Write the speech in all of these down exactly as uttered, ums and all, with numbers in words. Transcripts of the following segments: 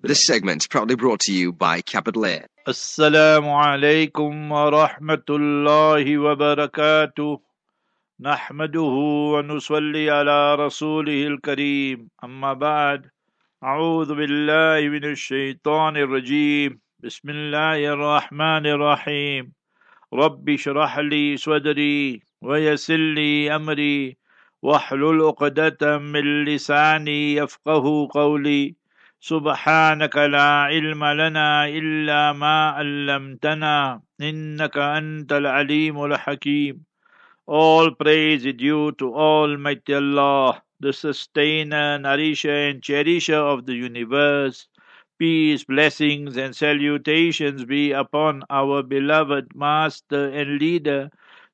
This segment proudly brought to you by Capital A. Assalamu alaikum wa rahmatullahi wa barakatuh. Nahmaduhu wa nusalli ala rasulihil kareem. Amma ba'd. A'udhu billahi minash shaitanir rajeem. Bismillahir rahmanir rahim. Rabbi shrah li sadri wa yassir li amri wahlul uqdatan min lisani yafqahu qawli. سبحانك لا علم لنا إلا ما علمتنا إنك أنت العليم الحكيم. All praise is due to Almighty Allah, the sustainer, nourisher and cherisher of the universe. Peace, blessings and salutations be upon our beloved master and leader,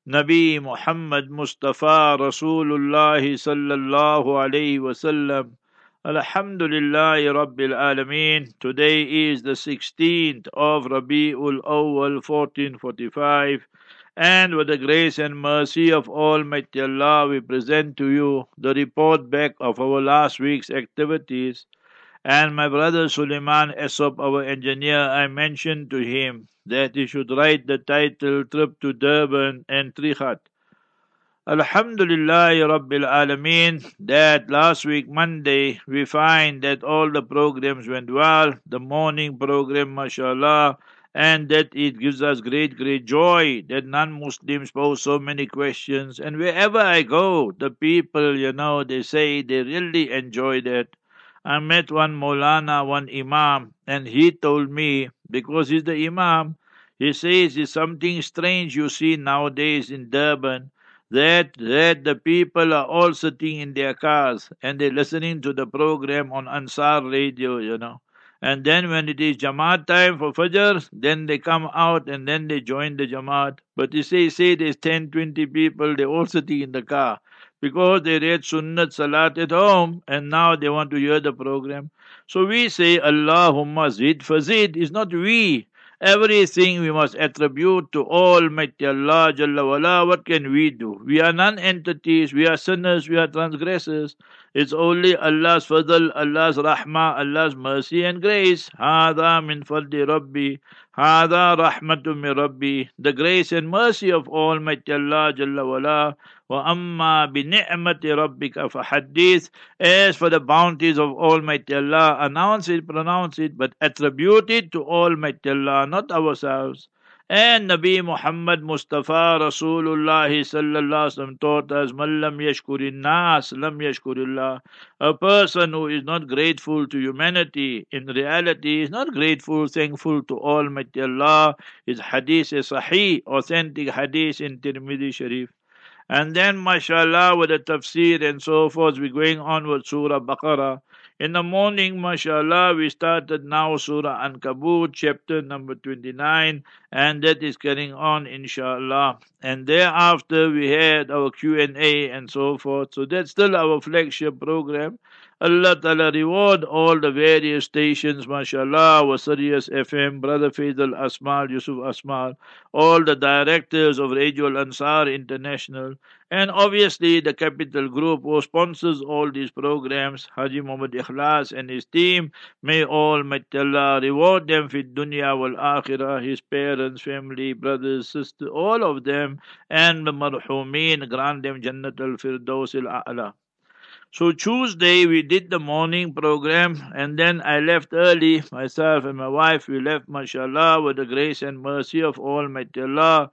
Nabi Muhammad Mustafa Rasulullah sallallahu alayhi wasallam. Alhamdulillahi Rabbil Alameen. Today is the sixteenth of Rabi'ul Awwal fourteen forty-five, and with the grace and mercy of Almighty Allah we present to you the report back of our last week's activities. And my brother Suleiman Esop, our engineer, I mentioned to him that he should write the title Trip to Durban and Trichat. Alhamdulillahi Rabbil Alameen, that last week Monday we find that all the programs went well, the morning program, mashallah, and that it gives us great, great joy that non-Muslims pose so many questions. And wherever I go, the people, you know, they say they really enjoy that. I met one Maulana, one Imam, and he told me, because he's the Imam, he says it's something strange you see nowadays in Durban, That, that the people are all sitting in their cars and they're listening to the program on Ansar radio, you know. And then when it is Jamaat time for Fajr, then they come out and then they join the Jamaat. But you say, say there's ten, twenty people, they're all sitting in the car because they read Sunnat Salat at home and now they want to hear the program. So we say, Allahumma zid fazid, is not we. Everything we must attribute to Almighty Allah Jalla Wala. What can we do? We are non-entities, we are sinners, we are transgressors. It's only Allah's fadl, Allah's rahmah, Allah's mercy and grace. Hada min fadli Rabbi, hada rahmatu min Rabbi. The grace and mercy of Almighty Allah Jalla Wala. Wa amma bi ni'mati Rabbika fahadith. As for the bounties of Almighty Allah, announce it, pronounce it, but attribute it to Almighty Allah, not ourselves. And Nabi Muhammad Mustafa Rasulullah sallallahu alaihi wasallam taught us, "Man lam yashkurin nas, lam yashkurillah." A person who is not grateful to humanity, in reality, is not grateful, thankful to Almighty Allah. His hadith is sahih, authentic hadith in Tirmidhi Sharif. And then, mashallah, with the tafsir and so forth, we're going on with Surah Baqarah. In the morning, mashallah, we started now Surah Ankabut, chapter number twenty-nine, and that is carrying on, inshallah. And thereafter, we had our Q and A and so forth. So that's still our flagship program. Allah Ta'ala reward all the various stations, mashallah, Wasrius F M, Brother Faizul Asmal, Yusuf Asmal, all the directors of Radio Al Ansar International, and obviously the Capital Group who sponsors all these programs, Haji Muhammad Ikhlas and his team. May Almighty Allah reward them fi dunya wal akhirah, his parents, family, brothers, sisters, all of them, and the marhumin, grant them Jannatul Firdaus al-A'la. So Tuesday we did the morning program and then I left early, myself and my wife, we left, mashallah, with the grace and mercy of Almighty Allah.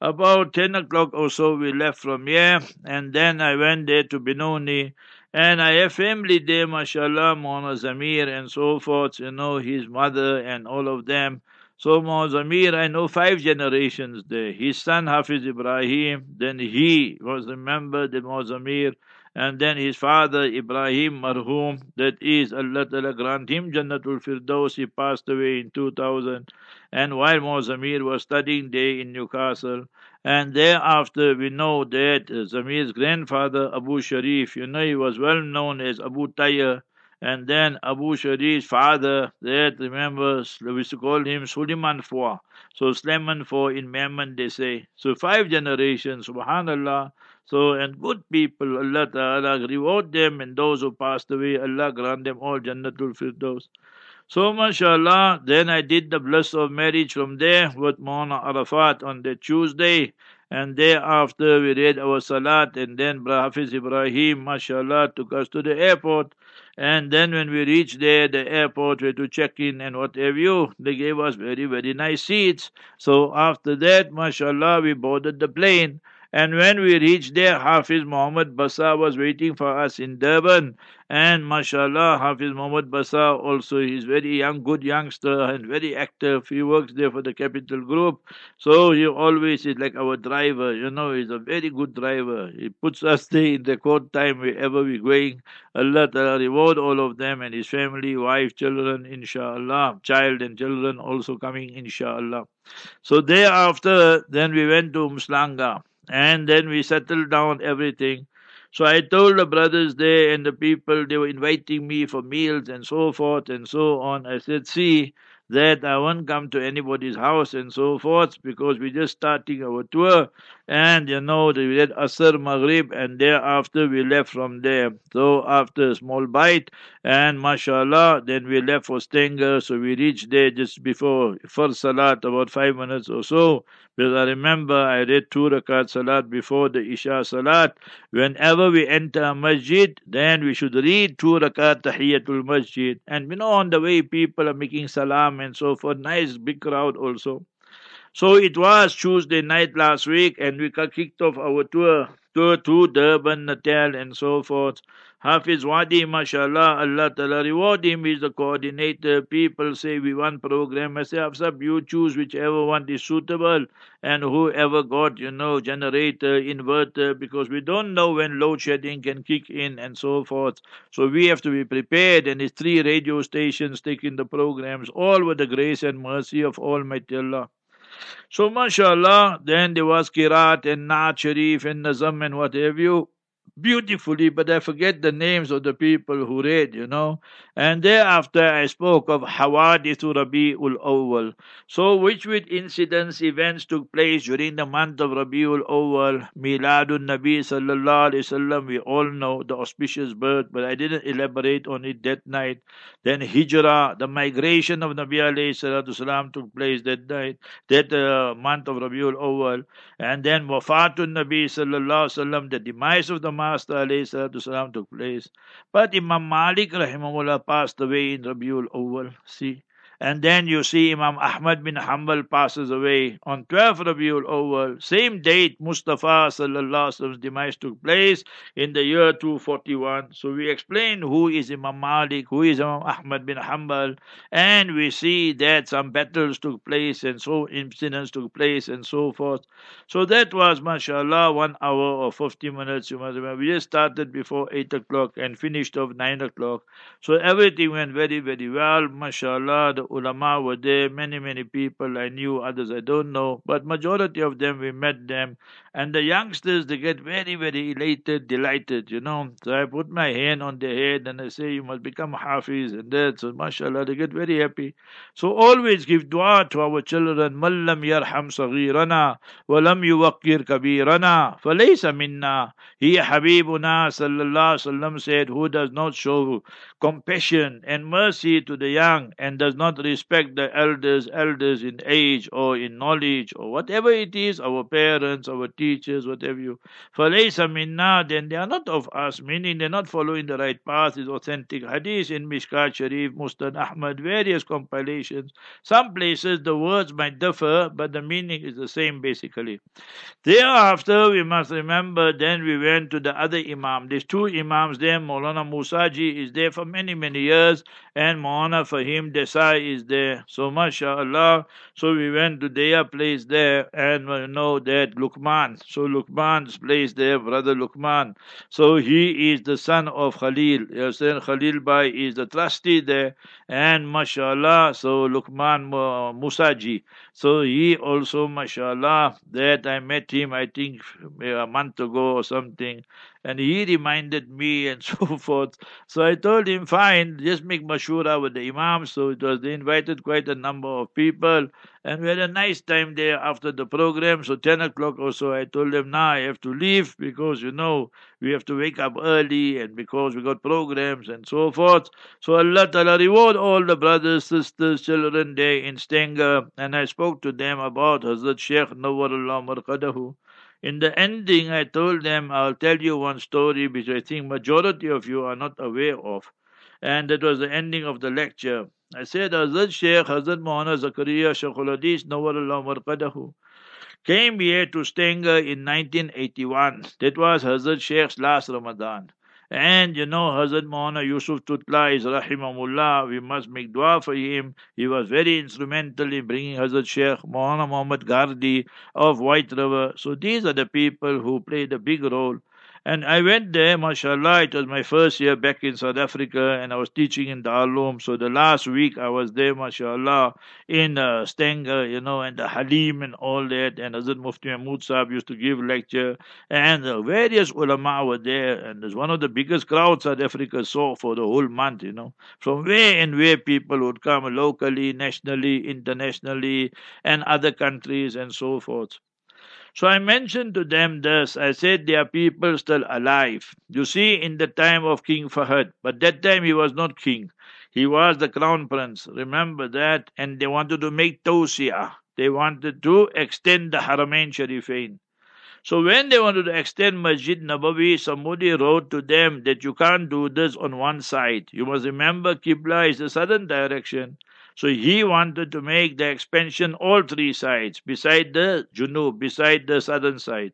About ten o'clock or so we left from here and then I went there to Benoni. And I have family there, mashallah, Maulana Zameer and so forth, you know, his mother and all of them. So Maulana Zameer, I know five generations there. His son Hafiz Ibrahim, then he was remembered, the Maulana Zameer. And then his father, Ibrahim Marhum, that is, Allah Ta'ala grant him Jannatul Firdaus, he passed away in two thousand. And while Maulana Zameer was studying there in Newcastle, and thereafter we know that Zameer's grandfather, Abu Sharif, you know, he was well known as Abu Tayyar. And then Abu Sharif's father, that remember, we used to call him Suleiman Fua. So Sulaiman Fua in Memon, they say. So five generations, subhanallah. So, and good people, Allah Ta'ala reward them, and those who passed away, Allah grant them all Jannatul Firdaus. So, mashallah, then I did the bliss of marriage from there with Maulana Arafat on the Tuesday. And thereafter, we read our salat, and then Hafiz Ibrahim, mashallah, took us to the airport. And then when we reached there, the airport, we had to check in and what have you. They gave us very, very nice seats. So after that, mashallah, we boarded the plane. And when we reached there, Hafiz Mohammed Basa was waiting for us in Durban. And mashallah, Hafiz Mohammed Basa also, he's very young, good youngster and very active. He works there for the Capital Group. So he always is like our driver, you know, he's a very good driver. He puts us there in the court time wherever we're going. Allah Ta'ala reward all of them and his family, wife, children, inshallah, child and children also coming, inshallah. So thereafter, then we went to Mslanga. And then we settled down everything. So I told the brothers there and the people, they were inviting me for meals and so forth and so on. I said, see, that I won't come to anybody's house and so forth because we're just starting our tour. And, you know, we did Asr, Maghrib, and thereafter we left from there. So after a small bite, and mashallah, then we left for Stenger. So we reached there just before first salat, about five minutes or so. Because I remember I read two rakat salat before the Isha salat. Whenever we enter a masjid, then we should read two rakat tahiyatul masjid. And, you know, on the way people are making salam and so forth. Nice big crowd also. So it was Tuesday night last week, and we kicked off our tour, tour to Durban, Natal, and so forth. Hafiz Wadee, mashallah, Allah Ta'ala reward him, he's the coordinator. People say, we want program. I say, Aftab, you choose whichever one is suitable, and whoever got, you know, generator, inverter, because we don't know when load shedding can kick in, and so forth. So we have to be prepared, and it's three radio stations taking the programs, all with the grace and mercy of Almighty Allah. So, mashallah, then there was Kirat and Naat Sharif and Nazam and what have you. Beautifully, but I forget the names of the people who read, you know. And thereafter I spoke of Hawadithu Rabi'ul Awwal. So which with incidents, events took place during the month of Rabi'ul Awwal, Miladun Nabi Sallallahu Alaihi Wasallam, we all know the auspicious birth, but I didn't elaborate on it that night. Then Hijrah, the migration of Nabi Alayhi Salatu Salam took place that night, that uh, month of Rabi'ul Awwal. And then Wafatun Nabi Sallallahu Alaihi Wasallam, the demise of the Master alayhi salatu salam took place. But Imam Malik rahimahullah passed away in Rabiul Awwal. See? And then you see Imam Ahmad bin Hanbal passes away on twelfth Rabiul Awwal. Same date Mustafa sallallahu alaihi wasallam's demise took place in the year two forty-one. So we explain who is Imam Malik, who is Imam Ahmad bin Hanbal, and we see that some battles took place and so incidents took place and so forth. So that was mashallah one hour or fifty minutes. You must remember we just started before eight o'clock and finished off nine o'clock. So everything went very very well, mashallah. The ulama were there, many, many people I knew, others I don't know, but majority of them, we met them. And the youngsters, they get very, very elated, delighted, you know. So I put my hand on their head and I say, you must become Hafiz and that. So mashallah, they get very happy. So always give dua to our children. Mallam yarham saghirana, walam yuwakir kabirana, falaysa minna. He Habibuna sallallahu alaihi wasallam said, who does not show compassion and mercy to the young and does not respect the elders, elders in age or in knowledge or whatever it is, our parents, our teachers, whatever you. Falaysa minna, then they are not of us, meaning they are not following the right path. Is authentic hadith in Mishkat Sharif, Mustan Ahmad, various compilations. Some places the words might differ, but the meaning is the same basically. Thereafter, we must remember, then we went to the other imam. There's two imams there. Maulana Musaji is there for many, many years, and Maulana Fahim Desai is there. So, mashallah, so we went to their place there, and we know that Luqman. So, Luqman's place there, brother Luqman. So, he is the son of Khalil. Khalil Bhai is the trustee there, and mashallah, so Luqman Musaji. So, he also, mashallah, that I met him, I think, a month ago or something. and he reminded me and so forth. So I told him, fine, just make mashura with the imam. So it was, they invited quite a number of people, and we had a nice time there after the program. So ten o'clock or so, I told them, now nah, I have to leave because, you know, we have to wake up early and because we got programs and so forth. So Allah Ta'ala reward all the brothers, sisters, children there in Stenger. And I spoke to them about Hazrat Sheikh Nawwarullah Marqadahu. In the ending, I told them, I'll tell you one story which I think majority of you are not aware of. And that was the ending of the lecture. I said, Hazrat Sheikh, Hazrat Maulana Zakaria Sheikhul Hadith Nawwarullah Marqadahu came here to Stenger in nineteen eighty-one. That was Hazrat Sheikh's last Ramadan. And you know, Hazrat Maulana Yusuf Tutla is Rahimahullah. We must make dua for him. He was very instrumental in bringing Hazrat Sheikh Maulana Muhammad Ghardi of White River. So these are the people who played a big role. And I went there, mashallah, it was my first year back in South Africa, and I was teaching in Darulum. So the last week I was there, mashallah, in uh, Stenger, you know, and the Halim and all that. And Hazrat Mufti Mahmood Sahib used to give lecture. And uh, various ulama were there. And it's one of the biggest crowds South Africa saw for the whole month, you know. From where and where people would come locally, nationally, internationally, and other countries and so forth. So I mentioned to them this, I said, there are people still alive. You see, in the time of King Fahd, but that time he was not king. He was the crown prince. Remember that. And they wanted to make Tawsi'ah. They wanted to extend the Haramain Sharifain. So when they wanted to extend Masjid Nabawi, somebody wrote to them that you can't do this on one side. You must remember Qibla is the southern direction. So he wanted to make the expansion all three sides, beside the Junub, beside the southern side.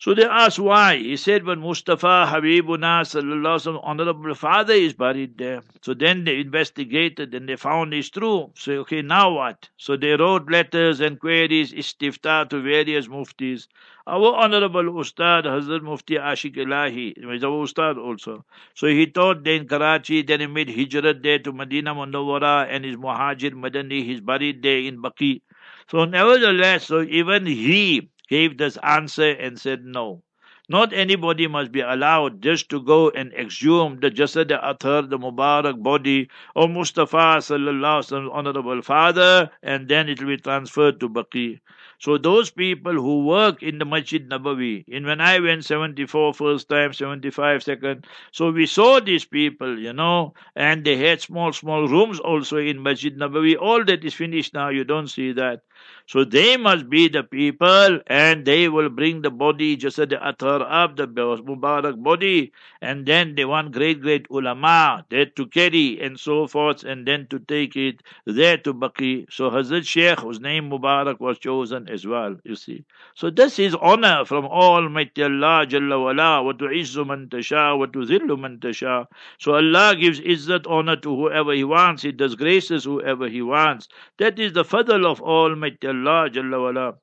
So they asked why. He said, when Mustafa Habibuna Sallallahu Alaihi Wasallam, honorable father, is buried there. So then they investigated and they found it's true. So, okay, now what? So they wrote letters and queries, istifta to various muftis. Our honorable Ustad, Hazrat Mufti Ashiq Ilahi, he was our Ustad also. So he taught there in Karachi, then he made hijrat there to Medina Munawwara, and his Muhajir Madani, he's buried there in Baqi. So nevertheless, so even he gave this answer and said no. Not anybody must be allowed just to go and exhume the Jasad al-Athar, the Mubarak body of Mustafa Sallallahu Alaihi Wasallam's honorable father, and then it will be transferred to Baqi. So those people who work in the Masjid Nabawi, and when I went seventy-four first time, seventy-five second, so we saw these people, you know, and they had small, small rooms also in Masjid Nabawi. All that is finished now, you don't see that. So they must be the people, and they will bring the body, Jasad al-Athar, up, the Mubarak body, and then they want great, great ulama there to carry and so forth, and then to take it there to Baqi. So Hazrat Sheikh, whose name Mubarak, was chosen as well, you see. So this is honor from Almighty Allah Jalla Wala, wa tu'izzu man tasha, wa tuzillu man tasha. So Allah gives izzat, honor to whoever He wants, He disgraces whoever He wants. That is the fadl of Almighty Allah Jalla Wala.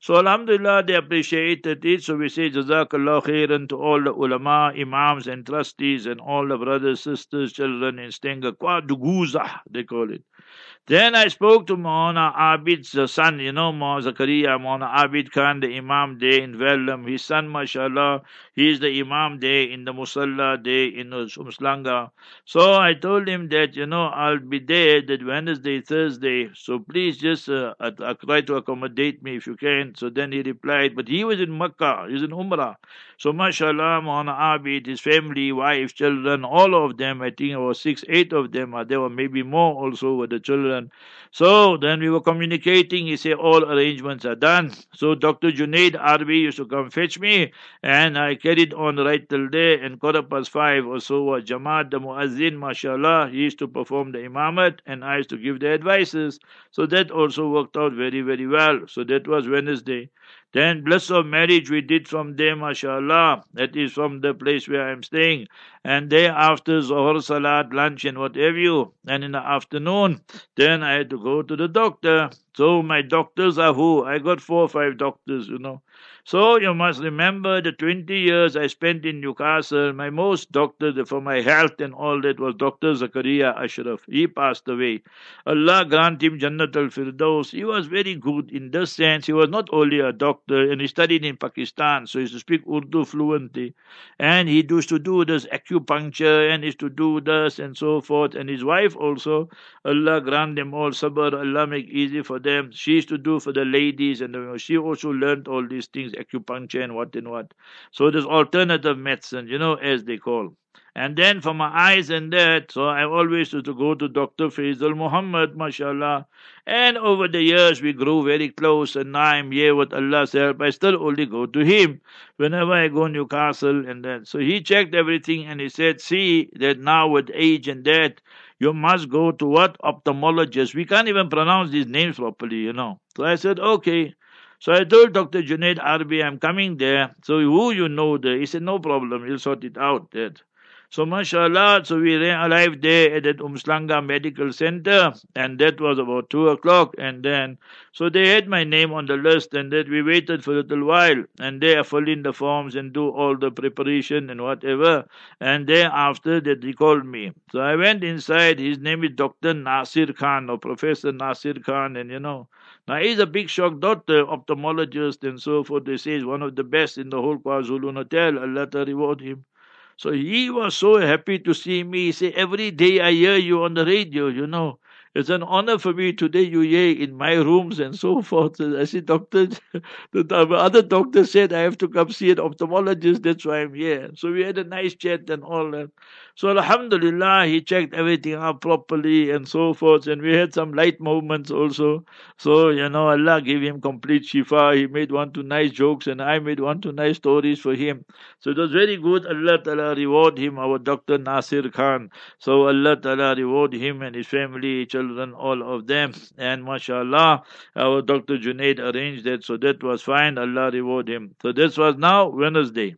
So alhamdulillah, they appreciated it. So we say Jazakallah khairan to all the ulama, imams and trustees, and all the brothers, sisters, children in Stenger. Kwaduguza they call it. Then I spoke to Maulana Abid's son, you know, Maulana Zakaria, Maulana Abid Khan, the imam there in Vellum. His son, mashallah, he is the imam there in the Musalla there in Umslanga. So I told him that, you know, I'll be there that Wednesday, Thursday. So please just uh, uh, try to accommodate me if you can. So then he replied, but he was in Makkah, he was in Umrah. So mashallah, Maulana Abid, his family, wife, children, all of them, I think it was six, eight of them, or there were maybe more also with the children. So then we were communicating. He said all arrangements are done. So Doctor Junaid Arbee used to come fetch me, and I carried on right till day, and quarter past five or so was Jamaat, the Muazzin, mashallah, he used to perform the imamat, and I used to give the advices. So that also worked out very, very well. So that was Wednesday. Then bliss of marriage we did from there, mashallah. That is from the place where I am staying. And thereafter, Zohar, Salat, lunch and what have you. And in the afternoon, then I had to go to the doctor. So my doctors are who? I got four or five doctors, you know. So you must remember the twenty years I spent in Newcastle. My most doctor for my health and all that was Doctor Zakaria Ashraf. He passed away. Allah grant him Jannat al-Firdaus. He was very good in this sense. He was not only a doctor. doctor, and he studied in Pakistan, so he used to speak Urdu fluently. And he used to do this acupuncture, and used to do this, and so forth. And his wife also, Allah grant them all sabr, Allah make easy for them. She used to do for the ladies, and she also learned all these things, acupuncture and what and what. So there's alternative medicine, you know, as they call. And then for my eyes and that, so I always used to go to Doctor Faizul Muhammad, mashallah. And over the years, we grew very close, and now I'm here with Allah's help. I still only go to him whenever I go to Newcastle and that. So he checked everything, and he said, see, that now with age and that, you must go to what? Ophthalmologist. We can't even pronounce these names properly, you know. So I said, okay. So I told Doctor Junaid Arbee, I'm coming there. So who you know there? He said, no problem, he'll sort it out, that. So mashallah, so we arrived there at that Umslanga Medical Center, and that was about two o'clock, and then, so they had my name on the list, and that we waited for a little while, and they fill in the forms and do all the preparation and whatever, and thereafter that they called me. So I went inside. His name is Doctor Nasir Khan, or Professor Nasir Khan, and you know, now he's a big shock doctor, ophthalmologist and so forth. They say he's one of the best in the whole KwaZulu-Natal, Allah to reward him. So he was so happy to see me. He said, every day I hear you on the radio, you know. It's an honor for me today you hear in my rooms and so forth. I said, doctor, the other doctor said I have to come see an ophthalmologist, that's why I'm here. So we had a nice chat and all that. So alhamdulillah, he checked everything up properly and so forth. And we had some light moments also. So, you know, Allah gave him complete shifa. He made one, two nice jokes, and I made one, two nice stories for him. So it was very good. Allah Ta'ala reward him, our Doctor Nasir Khan. So Allah Ta'ala reward him and his family, children, all of them. And mashallah, our Doctor Junaid arranged that. So that was fine. Allah reward him. So this was now Wednesday.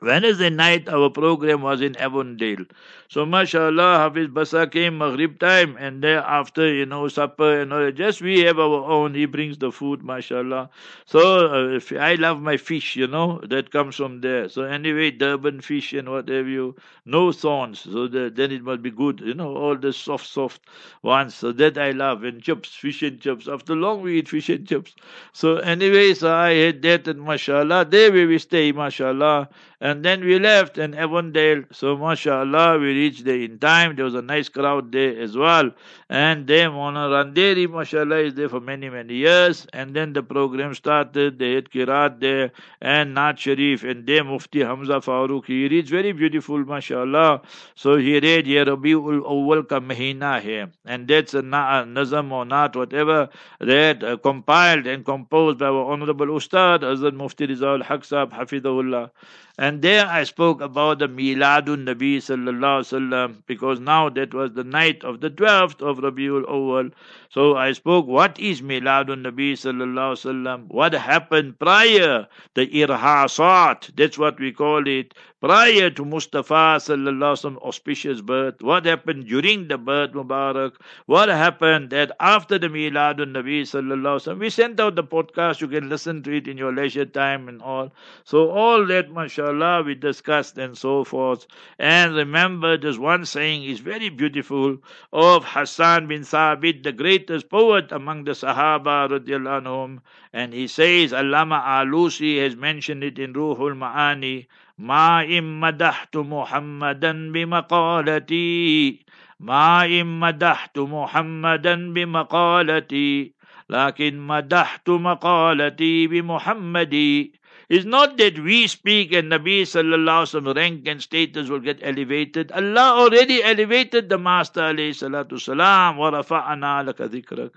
Wednesday night, our program was in Avondale. So, mashallah, Hafiz Basa came Maghrib time, and thereafter, you know, supper and all that. Just we have our own. He brings the food, mashallah. So, uh, I love my fish, you know, that comes from there. So, anyway, Durban fish and what have you, no thorns. So, the, then it must be good, you know, all the soft, soft ones. So, that I love. And chips, fish and chips. After long, we eat fish and chips. So, anyway, so I had that, and mashallah, there where we stay, mashallah. And then we left in Avondale. So, mashallah, we reached there in time. There was a nice crowd there as well. And then Mona Randeri, mashallah, is there for many, many years. And then the program started. They had Kirat there and Naat Sharif and there Mufti Hamza Farooq. He reads very beautiful, mashallah. So, he read, Ya Rabiul Awwal ka Mahina hai. And that's a nazam or naat, whatever, that uh, compiled and composed by our Honorable Ustad, Hazrat Mufti Rizal Haq Sahab, Hafidahullah. And there I spoke about the Miladun Nabi Sallallahu Alaihi Wasallam, because now that was the night of the twelfth of Rabiul Awwal. So I spoke, what is Miladun Nabi Sallallahu Alaihi Wasallam? What happened prior, the Irhasat, that's what we call it, prior to Mustafa Sallallahu Alaihi Wasallam auspicious birth. What happened during the birth, Mubarak? What happened that after the Miladun Nabi Sallallahu Alaihi Wasallam? We sent out the podcast, you can listen to it in your leisure time and all. So all that, mashallah, Allah, we discussed and so forth. And remember, this one saying is very beautiful of Hassan bin Thabit, the greatest poet among the Sahaba radiyallahu anhum, and he says, Allama Alusi has mentioned it in Ruhul Ma'ani, Ma im madahtu Muhammadan bi maqalati, Ma im madahtu Muhammadan bi maqalati, Lakin madahtu maqalati bi Muhammadi. It's not that we speak and Nabi Sallallahu Alaihi Wasallam rank and status will get elevated. Allah already elevated the Master Alayhi Salatu Salam. Wa rafa'ana laka dhikrak.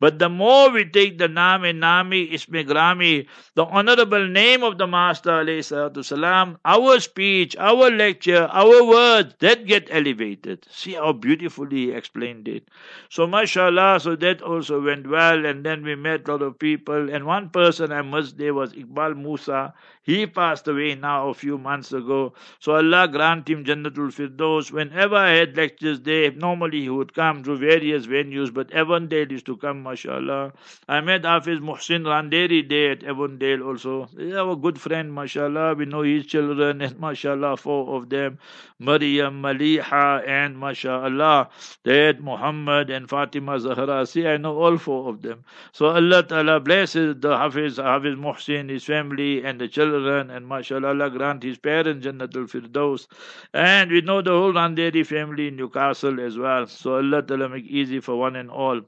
But the more we take the Naam and Nami, Ismi Grami, the honorable name of the Master Alayhi Salatu Salam, our speech, our lecture, our words, that get elevated. See how beautifully he explained it. So mashallah, so that also went well. And then we met a lot of people. And one person I must say was Iqbal Musa. Basa. He passed away now a few months ago. So Allah grant him Jannatul Firdaus. Whenever I had lectures there, normally he would come to various venues, but Avondale used to come, mashallah. I met Hafiz Muhsin Randeri there at Avondale also. He's our good friend, mashallah. We know his children, and mashallah, four of them, Maryam, Maliha, and mashallah, that Muhammad and Fatima Zahra. See, I know all four of them. So Allah Ta'ala blesses the Hafiz, Hafiz Muhsin, his family, and the children, and mashallah, Allah grant his parents Jannatul Firdaus. And we know the whole Randeri family in Newcastle as well. So Allah Ta'ala make easy for one and all.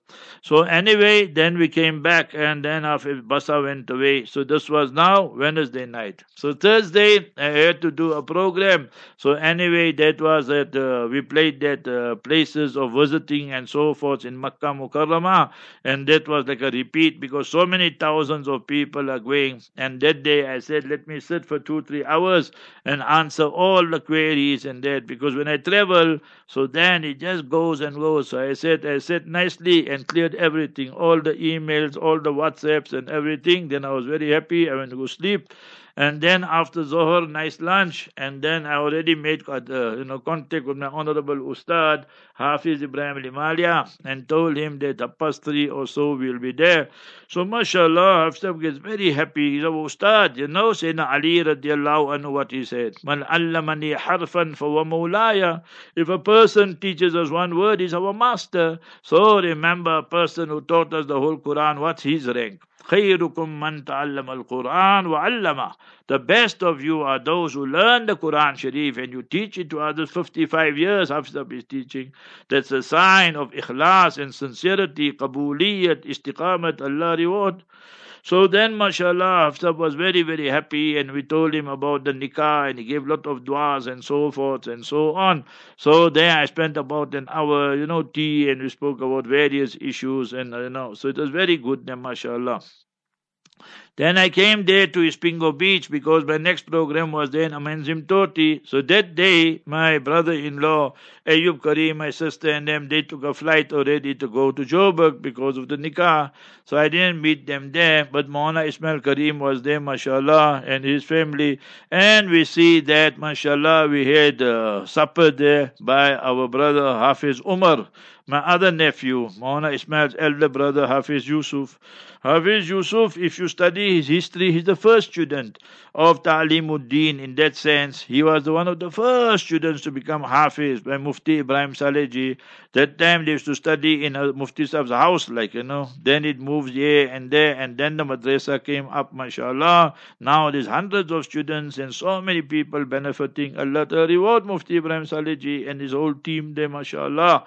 So anyway, then we came back, and then Hafiz Basa went away. So this was now Wednesday night. So Thursday, I had to do a program. So anyway, that was that uh, we played that uh, places of visiting and so forth in Makkah Mukarramah, and that was like a repeat because so many thousands of people are going. And that day I said, let me sit for two, three hours and answer all the queries and that, because when I travel, so then it just goes and goes. So I said, I sat nicely and cleared everything, all the emails, all the WhatsApps and everything. Then I was very happy. I went to go sleep. And then after Zohar, nice lunch. And then I already made uh, you know, contact with my Honorable Ustad, Hafiz Ibrahim Limalia, and told him that at past three or so we'll be there. So, mashallah, Aftab gets very happy. He's a Ustad, you know, Sayyidina Ali radiallahu anhu, what he said. Man allamani harfan fawa mawlaya. If a person teaches us one word, he's our master. So remember, a person who taught us the whole Quran, what's his rank? خيركم من تعلم القرآن وعلمه. The best of you are those who learn the Quran Sharif and you teach it to others. Fifty-five years Hafsab is teaching. That's a sign of ikhlas and sincerity, qabuliyat, istiqamat, Allah reward. So then, mashallah, Hafsab was very, very happy, and we told him about the nikah, and he gave lot of du'as and so forth and so on. So there I spent about an hour, you know, tea, and we spoke about various issues, and, you know, so it was very good then, mashallah. Then I came there to Spingo Beach because my next program was there in Amanzimtoti. So that day, my brother-in-law, Ayub Karim, my sister and them, they took a flight already to go to Joburg because of the nikah. So I didn't meet them there, but Mawlana Ismail Karim was there, mashallah, and his family. And we see that, mashallah, we had uh, supper there by our brother Hafiz Umar, my other nephew, Mawlana Ismail's elder brother, Hafiz Yusuf. Hafiz Yusuf, if you study his history, he's the first student of Ta'limuddeen. In that sense, he was the one of the first students to become Hafiz by Mufti Ibrahim Salejee. That time they used to study in a Mufti Sahib's house, like, you know. Then it moved here and there, and then the madrasa came up, mashallah. Now there's hundreds of students and so many people benefiting. Allah to reward Mufti Ibrahim Salejee and his whole team there, mashallah.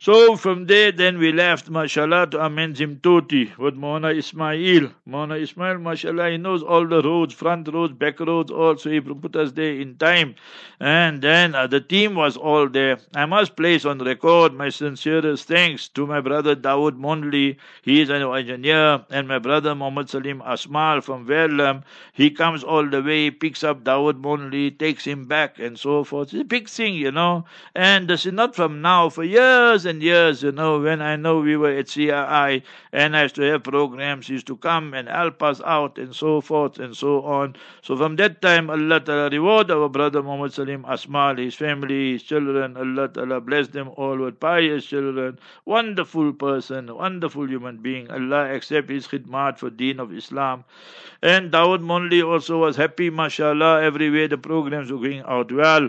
So from there, then we left, mashallah, to Amanzimtoti with Mawlana Ismail. Mawlana Ismail, mashallah, he knows all the roads, front roads, back roads, all. So he put us there in time. And then uh, the team was all there. I must place on record my sincerest thanks to my brother Dawood Monli. He is an engineer. And my brother Mohammed Salim Asmal from Verlam. He comes all the way, picks up Dawood Monli, takes him back, and so forth. It's a big thing, you know. And this is not from now, for years and years, you know, when I know we were at C R I and I used to have programs, he used to come and help us out and so forth and so on. So from that time, Allah Ta'ala reward our brother Muhammad Salim Asmal, his family, his children. Allah Ta'ala bless them all with pious children. Wonderful person, wonderful human being. Allah accept his khidmat for deen of Islam. And Dawood Monli also was happy, mashallah, everywhere the programs were going out well.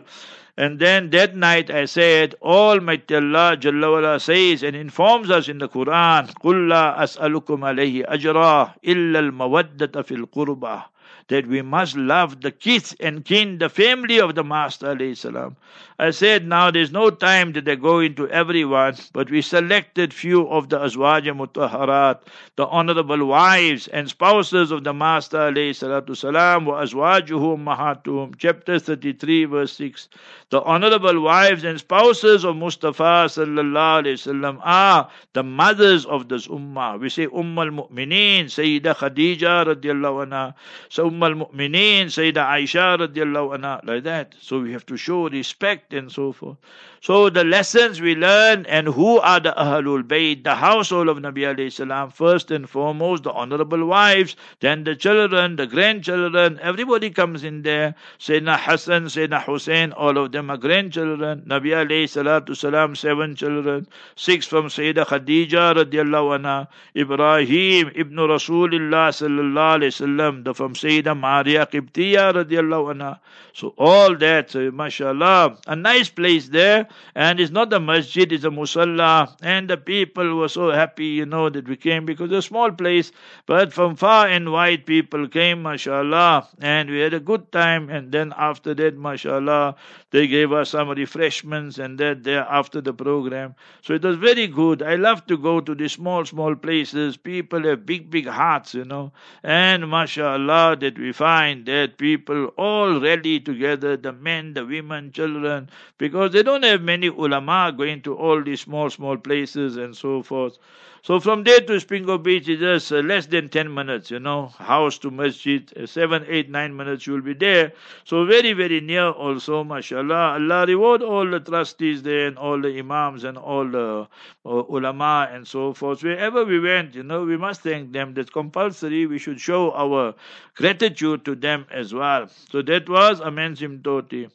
And then that night I said, Almighty Allah Jalla Wala says and informs us in the Quran, قُلْ لَا أَسْأَلُكُمْ عَلَيْهِ أَجْرًا إِلَّا الْمَوَدَّةَ فِي الْقُرْبَةِ. That we must love the kids and kin, the family of the Master alayhi salam. I said now there's no time that they go into everyone, but we selected few of the Azwaj Mutahharat, the honorable wives and spouses of the Master alayhi salatu salam, wa azwajuhum mahatuhum, chapter thirty-three, verse six. The honorable wives and spouses of Mustafa sallallahu alayhi salam are the mothers of this ummah. We say Umm al-Mu'mineen, Sayyidah Khadija radiallahu anha. So Umm al-Mu'mineen, Sayyidah Aisha radiallahu anha, like that. So we have to show respect and so forth. So the lessons we learn, and who are the Ahlul Bayt, the household of Nabi alayhi salam, first and foremost, the honorable wives, then the children, the grandchildren, everybody comes in there. Sayyidina Hassan, Sayyidina Hussein, all of them are grandchildren. Nabi alayhi salatu salam, seven children, six from Sayyidah Khadija radiallahu anha, Ibrahim ibn Rasulullah sallallahu alayhi wasallam, the from Sayyidah Maria Qibtiya radiallahu anha. So all that, so, mashallah, a nice place there. And it's not the masjid, it's a musalla. And the people were so happy, you know, that we came, because it's a small place. But from far and wide people came, mashallah. And we had a good time. And then after that, mashallah, they gave us some refreshments and that there after the program. So it was very good. I love to go to these small, small places. People have big, big hearts, you know. And mashallah, that we find that people all rally together, the men, the women, children, because they don't have many ulama going to all these small, small places and so forth. So from there to Spingo Beach is just uh, less than ten minutes, you know, house to masjid, uh, seven, eight, nine minutes you'll be there. So very, very near also, mashallah. Allah reward all the trustees there and all the imams and all the uh, ulama and so forth. Wherever we went, you know, we must thank them. That's compulsory. We should show our gratitude to them as well. So that was Amanzimtoti.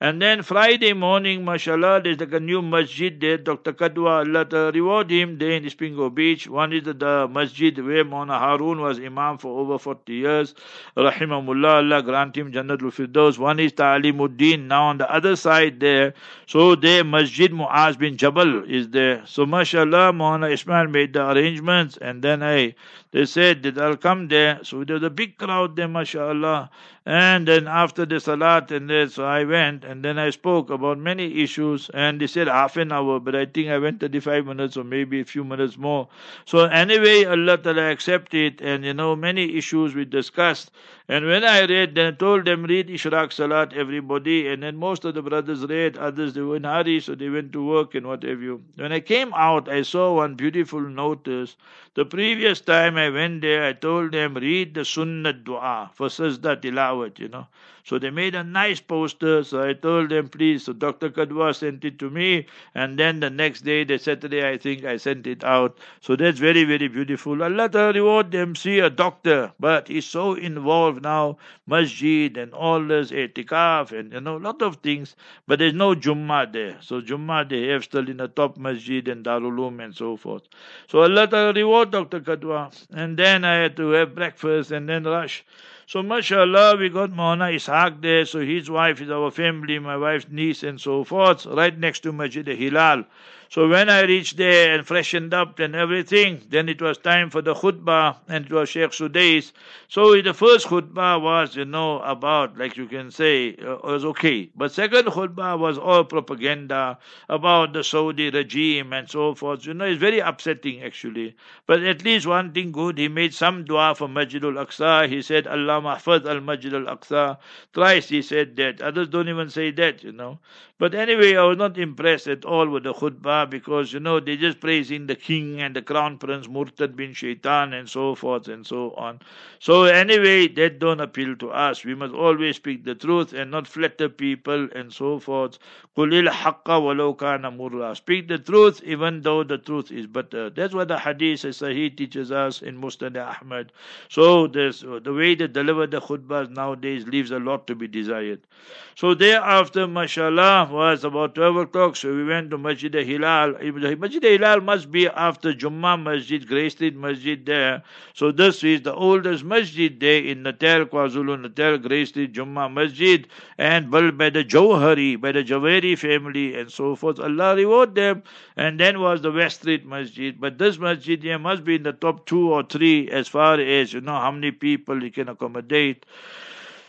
And then Friday morning, mashallah, there's like a new masjid there, Doctor Kadwa, Allah to reward him, there in Spingo Beach. One is the, the masjid where Maulana Harun was imam for over forty years. Rahimahullah, Allah grant him Jannatul Firdaus. One is Ta'limuddeen, now on the other side there. So there, Masjid Muaz bin Jabal is there. So mashallah, Maulana Ismail made the arrangements, and then I, they said that I'll come there. So there was a big crowd there, mashallah. And then after the salat and that, so I went, and then I spoke about many issues, and they said half an hour, but I think I went thirty-five minutes or maybe a few minutes more. So anyway, Allah Ta'ala accepted, and you know, many issues we discussed. And when I read, then I told them, read Ishraq Salat, everybody. And then most of the brothers read, others they were in hurry, so they went to work and what have you. When I came out, I saw one beautiful notice. The previous time I went there, I told them, read the Sunnah Dua for Sajda Tilawat, you know. So they made a nice poster, so I told them, please. So Doctor Kadwa sent it to me, and then the next day, the Saturday, I think, I sent it out. So that's very, very beautiful. Allah Ta'ala reward them, see a doctor, but he's so involved now, masjid and all this, etikaf and you know, lot of things, but there's no Jummah there. So Jummah they have still in the top masjid and Darul Uloom and so forth. So Allah Ta'ala reward Doctor Kadwa. And then I had to have breakfast and then rush. So mashallah, we got Maulana Ishaq there, so his wife is our family, my wife's niece and so forth, right next to Masjid Hilal. So when I reached there and freshened up and everything, then it was time for the khutbah, and it was Sheikh Sudais. So the first khutbah was, you know, about, like you can say, uh, was okay. But second khutbah was all propaganda about the Saudi regime and so forth. You know, it's very upsetting actually. But at least one thing good, he made some dua for Masjidul Aqsa. He said, Allah mahfaz al-Masjid al-Aqsa. Thrice he said that. Others don't even say that, you know. But anyway, I was not impressed at all with the khutbah, because, you know, they're just praising the king and the crown prince, Murtad bin Shaitan, and so forth and so on. So anyway, that don't appeal to us. We must always speak the truth and not flatter people and so forth. Qulil haqqa walau kana murra. Speak the truth even though the truth is bitter. That's what the hadith as Sahih teaches us in Musnad Ahmad. So this, the way they deliver the khutbahs nowadays leaves a lot to be desired. So thereafter, mashallah, was about twelve o'clock, so we went to Masjid al-Hilal. Masjid Hilal must be after Jummah Masjid, Grey Street Masjid there. So this is the oldest masjid there in Natal, KwaZulu Natal, Grey Street Jummah Masjid, and built by the Jawhari, by the Jawhari family and so forth. Allah reward them. And then was the West Street Masjid. But this masjid here must be in the top two or three as far as, you know, how many people you can accommodate.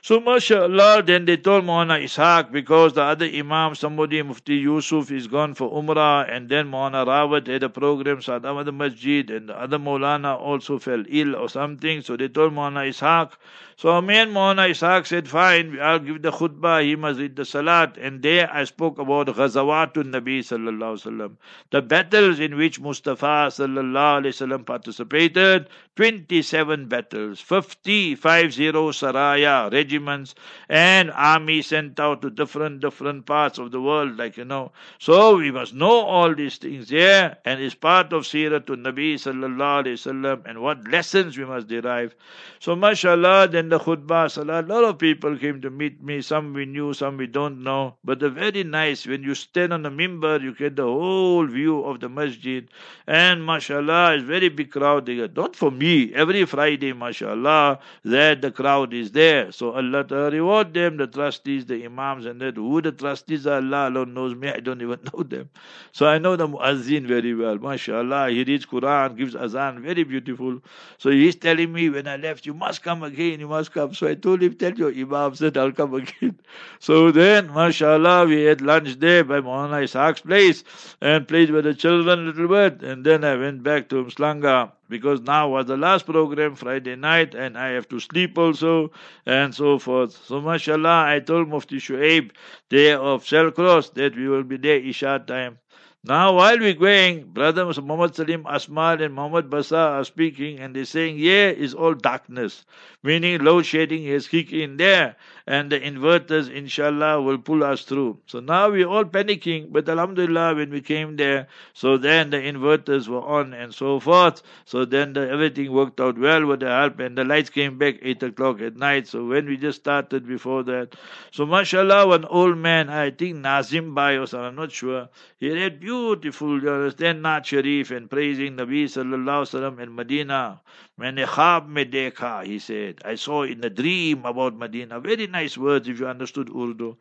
So mashallah, then they told Maulana Ishaq, because the other imam, somebody, Mufti Yusuf, is gone for Umrah, and then Maulana Rawat had a program, Saddam at the Masjid, and the other Maulana also fell ill or something, so they told Maulana Ishaq. So our man Maulana Ishaq said, fine, I'll give the khutbah, he must read the salat. And there I spoke about Ghazawatun Nabi sallallahu alayhi wa sallam, the battles in which Mustafa sallallahu alayhi wa sallam participated, twenty-seven battles, fifty, five zero saraya, regiments and army sent out to different, different parts of the world, like you know. So we must know all these things here, yeah? And it's part of Seeratun Nabi sallallahu alayhi wa sallam, and what lessons we must derive. So mashallah, then the khutbah, salah, a lot of people came to meet me, some we knew, some we don't know, but they're very nice. When you stand on the mimbar, you get the whole view of the masjid, and mashallah, it's very big crowd there. Not for me, every Friday, mashallah, that the crowd is there. So Allah reward them, the trustees, the imams, and that. Who the trustees are, Allah alone knows. Me, I don't even know them. So I know the muazzin very well, mashallah, he reads Quran, gives azan, very beautiful. So he's telling me when I left, you must come again, you must come. So I told him, tell your imam that I'll come again. So then, mashallah, we had lunch there by Maulana Ishaq's place and played with the children a little bit. And then I went back to Umslanga, because now was the last program, Friday night, and I have to sleep also, and so forth. So mashallah, I told Mufti Shuaib there of Shellcross that we will be there Isha time. Now while we're going, brother Muhammad Salim Asmal and Muhammad Basa are speaking, and they're saying, yeah, it's all darkness, meaning load shedding has kicked in there, and the inverters, inshallah, will pull us through. So now we're all panicking, but alhamdulillah, when we came there, so then the inverters were on and so forth. So then the, everything worked out well with the help, and the lights came back eight o'clock at night. So when we just started before that, so mashallah, one old man, I think Nazim Bhai or something, I'm not sure, he read beautiful, you understand, Naat Sharif, and praising Nabi sallallahu alayhi wa sallam in Medina. Maine khab mein dekha, he said, I saw in a dream about Medina. Very nice words if you understood Urdu.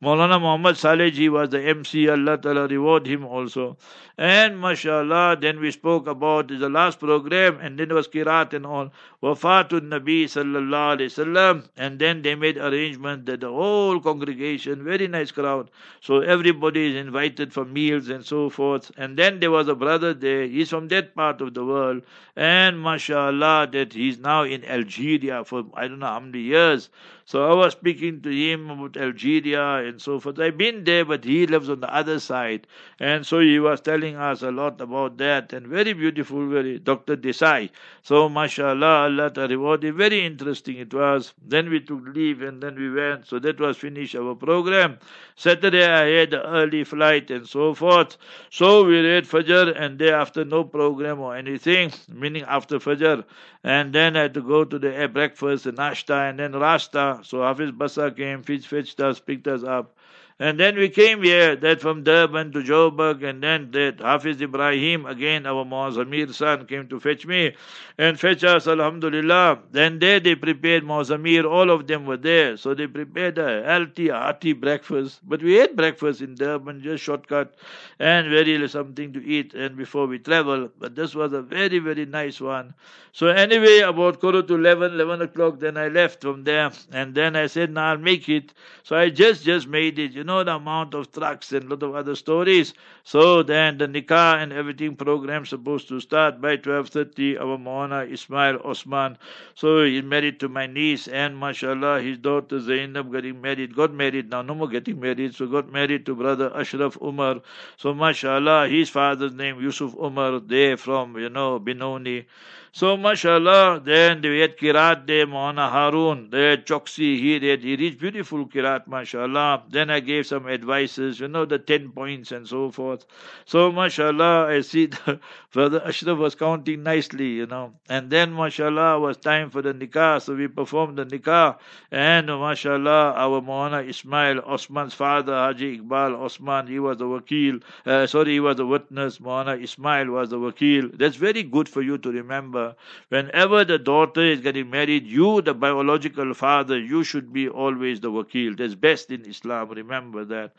Maulana Muhammad Salejee was the M C, Allah Ta'ala reward him also. And mashallah, then we spoke about the last program, and then it was Qiraat and all, Wafatun Nabi sallallahu alayhi wa sallam, and then they made arrangement that the whole congregation, very nice crowd, so everybody is invited for meals and so forth. And then there was a brother there, he's from that part of the world, and mashallah, that he's now in Algeria for I don't know how many years. So I was speaking to him about Algeria and so forth. I've been there, but he lives on the other side. And so he was telling us a lot about that. And very beautiful, very Doctor Desai. So mashallah, Allah ta reward him. Very interesting it was. Then we took leave and then we went. So that was finished our program. Saturday I had an early flight and so forth. So we read Fajr, and thereafter no program or anything, meaning after Fajr. And then I had to go to the breakfast, the nashta, and then rasta. So Hafiz Basa came, fetched us, picked us up. And then we came here, that from Durban to Joburg, and then that Hafiz Ibrahim, again our Maulana Zameer son, came to fetch me and fetch us, alhamdulillah. Then there they prepared, Maulana Zameer, all of them were there. So they prepared a healthy, hearty breakfast. But we had breakfast in Durban, just shortcut, and very something to eat and before we travel. But this was a very, very nice one. So anyway, about quarter to eleven, eleven o'clock, then I left from there. And then I said, nah, I'll make it. So I just, just made it, you know. Know the amount of trucks and lot of other stories. So then the nikah and everything program supposed to start by twelve thirty. Our Maulana Ismail Osman, so he's married to my niece, and mashallah his daughter Zainab getting married, got married now, no more getting married, so got married to brother Ashraf Umar. So mashallah, his father's name Yusuf Umar, they from you know Benoni. So mashallah, then they had Kirat there, Maulana Harun, they had Choksi, he read, he reached beautiful Kirat, mashallah. Then I gave some advices, you know, the ten points and so forth. So mashallah, I see the brother Ashraf was counting nicely, you know. And then mashallah was time for the nikah, so we performed the nikah. And mashallah, our Maulana Ismail, Osman's father, Haji Iqbal Osman, he was the wakil, uh, sorry, he was the witness, Maulana Ismail was the wakil. That's very good for you to remember. Whenever the daughter is getting married, you, the biological father, you should be always the wakil. That's best in Islam, remember. remember that.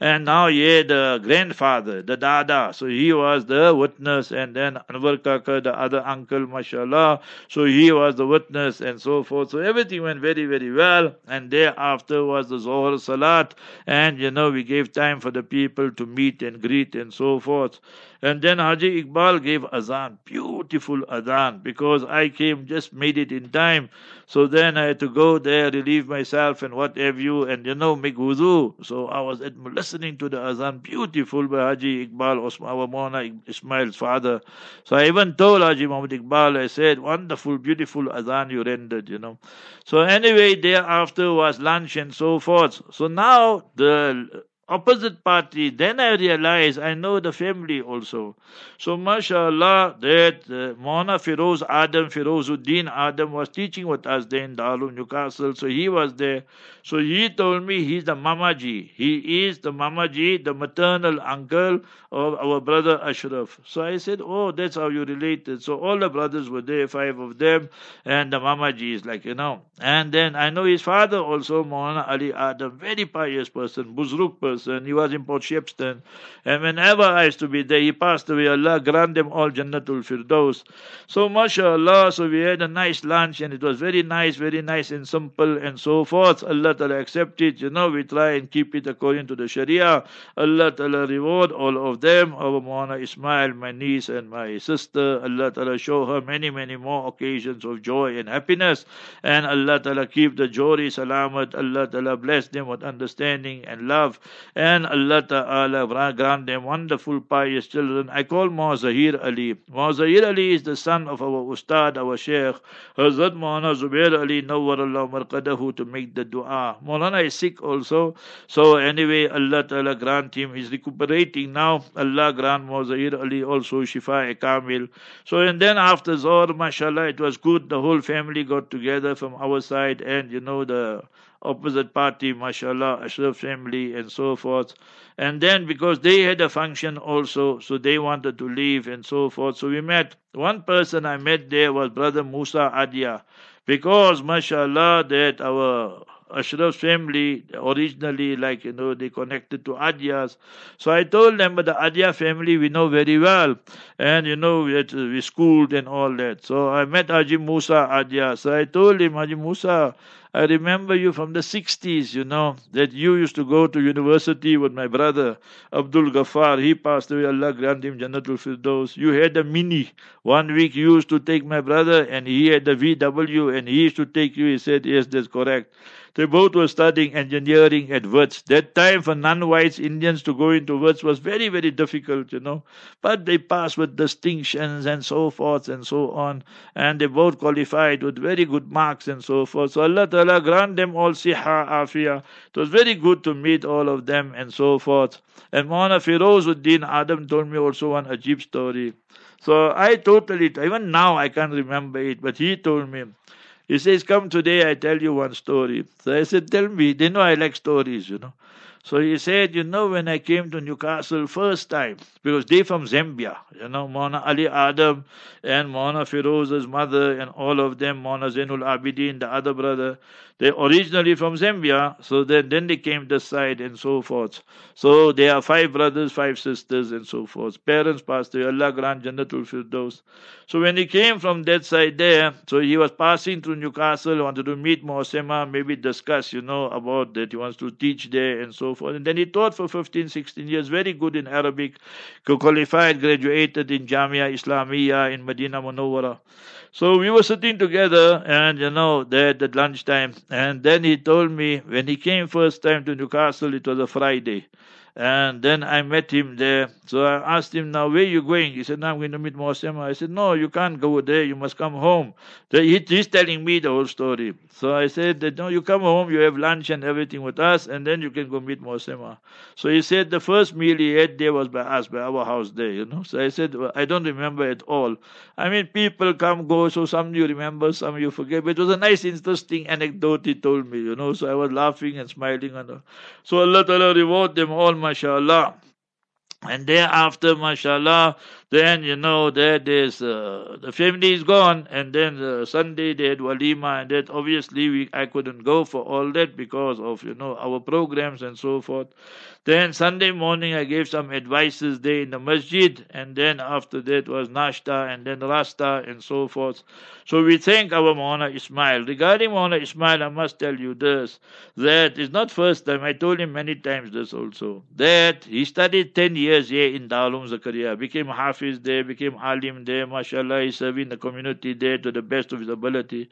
And now yeah, the grandfather, the dada, so he was the witness. And then Anwar Kaka, the other uncle, mashallah, so he was the witness and so forth. So everything went very, very well. And thereafter was the Zohar Salat. And you know, we gave time for the people to meet and greet and so forth. And then Haji Iqbal gave Azan, beautiful Azan, because I came, just made it in time. So then I had to go there, relieve myself and what have you, and you know, make wudu. So I was at, listening to the Azan, beautiful, by Haji Iqbal, Osman, Mawlana Ismail's father. So I even told Haji Muhammad Iqbal, I said, wonderful, beautiful Azan you rendered, you know. So anyway, thereafter was lunch and so forth. So now the opposite party, then I realized I know the family also. So mashallah, that uh, Maulana Firoz Adam, Firozuddin Adam was teaching with us there in Darul Newcastle, so he was there. So he told me he's the Mamaji, he is the Mamaji, the maternal uncle of our brother Ashraf. So I said, oh, that's how you related. So all the brothers were there, five of them, and the Mamaji is like, you know. And then I know his father also, Maulana Ali Adam, very pious person, Buzruk person. He was in Port Shepston, and whenever I used to be there, he passed away. Allah grant them all Jannatul Firdaus. So mashallah, so we had a nice lunch, and it was very nice, very nice and simple and so forth. Allah Ta'ala accept it, you know, we try and keep it according to the Sharia. Allah Ta'ala reward all of them, our Maulana Ismail, my niece and my sister. Allah Ta'ala show her many, many more occasions of joy and happiness, and Allah Ta'ala keep the Jori Salamat. Allah Ta'ala bless them with understanding and love. And Allah Ta'ala grant them wonderful pious children. I call Mawzahir Ali. Mawzahir Ali is the son of our Ustad, our Sheikh, Hazrat Maulana Zubair Ali, Nawwarallahu Marqadahu, to make the dua. Maulana is sick also. So anyway, Allah Ta'ala grant him. He's recuperating now. Allah grant Mawzahir Ali also Shifa Kamil. So and then after Zohar, mashallah, it was good. The whole family got together from our side, and you know, the opposite party, mashallah, Ashraf family and so forth. And then because they had a function also, so they wanted to leave and so forth. So we met. One person I met there was Brother Musa Adia, because mashallah, that our Ashraf's family originally, like you know, they connected to Adiyas. So I told them, but the Adiya family we know very well, and you know, we, had, we schooled and all that. So I met Haji Musa Adia. So I told him, Haji Musa, I remember you from the sixties, you know, that you used to go to university with my brother Abdul Ghaffar. He passed away, Allah grant him Jannatul Firdaus. You had a mini. One week you used to take my brother, and he had the V W, and he used to take you. He said, yes, that's correct. They both were studying engineering at Wits. That time for non-whites, Indians to go into Wits was very, very difficult, you know. But they passed with distinctions and so forth and so on. And they both qualified with very good marks and so forth. So Allah Ta'ala grant them all siha, afia. It was very good to meet all of them and so forth. And Maulana Firozuddin Adam told me also one ajib story. So I totally, even now I can't remember it, but he told me. He says, come today, I tell you one story. So I said, tell me. They know I like stories, you know. So he said, you know, when I came to Newcastle first time, because they from Zambia, you know, Maulana Ali Adam and Maulana Firoz's mother and all of them, Maulana Zainul Abidin, the other brother, they originally from Zambia. So then, then they came this side and so forth. So they are five brothers, five sisters and so forth. Parents passed away, Allah grant Jannatul Firdaus. So when he came from that side there, so he was passing through Newcastle, wanted to meet Mohsema, maybe discuss, you know, about that. He wants to teach there and so forth. And then he taught for fifteen, sixteen years, very good in Arabic, qualified, graduated in Jamia Islamia in Medina Munawwara. So we were sitting together, and you know, there at lunchtime, and then he told me, when he came first time to Newcastle, it was a Friday. And then I met him there. So I asked him, now, where are you going? He said, now I'm going to meet Mohsema. I said, no, you can't go there. You must come home. So he, he's telling me the whole story. So I said, that, no, you come home, you have lunch and everything with us, and then you can go meet Mohsema. So he said, the first meal he had there was by us, by our house there, you know. So I said, well, I don't remember at all. I mean, people come, go, so some you remember, some you forget. But it was a nice, interesting anecdote he told me, you know. So I was laughing and smiling. And so Allah Ta'ala reward them all, mashallah. And thereafter, mashallah, Then, you know, that is, uh, the family is gone, and then uh, Sunday they had Walima, and that obviously we, I couldn't go for all that because of, you know, our programs and so forth. Then Sunday morning I gave some advices there in the masjid, and then after that was Nashta, and then Rasta, and so forth. So we thank our Mawlana Ismail. Regarding Mawlana Ismail, I must tell you this, that is not first time, I told him many times this also, that he studied ten years here in Darul Zakaria, became Hafiz there, became alim there, mashallah, he's serving the community there to the best of his ability.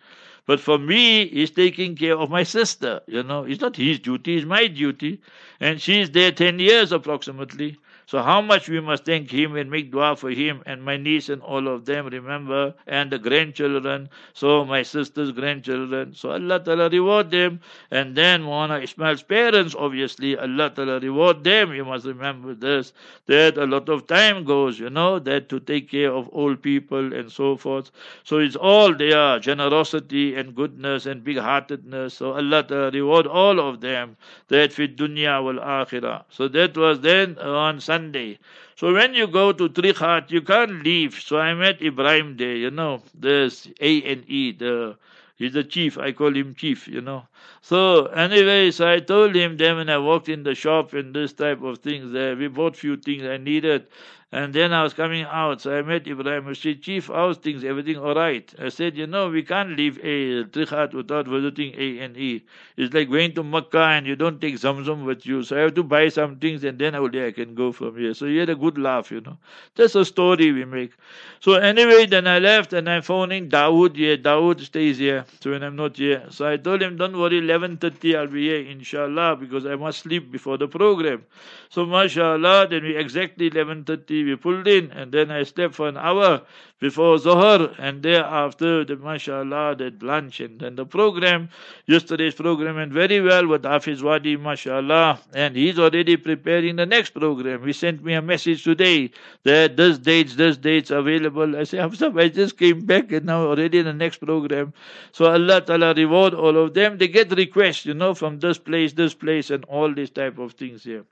But for me, he's taking care of my sister, you know. It's not his duty, it's my duty. And she's there ten years approximately. So how much we must thank him and make dua for him and my niece and all of them, remember, and the grandchildren, so my sister's grandchildren. So Allah Ta'ala reward them. And then Mawlana Ismail's parents, obviously, Allah Ta'ala reward them. You must remember this, that a lot of time goes, you know, that to take care of old people and so forth. So it's all their generosity and goodness and big-heartedness. So Allah Ta'ala reward all of them, that fi dunya wal akhirah. So that was then on Sunday. Sunday. So when you go to Trichat, you can't leave. So I met Ibrahim there, you know, this A and E, the, he's the chief, I call him chief, you know. So anyway, so I told him then when I walked in the shop and this type of things there, we bought few things I needed. And then I was coming out, so I met Ibrahim. I said, Chief, how's things, everything all right? I said, you know, we can't leave a Trichat without visiting A and E. It's like going to Makkah and you don't take Zamzam with you. So I have to buy some things and then only I can go from here. So he had a good laugh, you know. That's a story we make. So anyway, then I left and I'm phoning Dawood here. Dawood stays here, so when I'm not here. So I told him, don't worry, eleven thirty I'll be here, inshallah, because I must sleep before the program. So mashallah, then we exactly eleven thirty, we pulled in, and then I slept for an hour before Zohar, and thereafter the mashallah that lunch and then the program, yesterday's program went very well with Hafiz Wadee, mashallah, and he's already preparing the next program. He sent me a message today that this dates, this dates available. I say, Hafsab, I just came back and now already the next program. So Allah Ta'ala reward all of them. They get requests, you know, from this place, this place, and all these type of things here.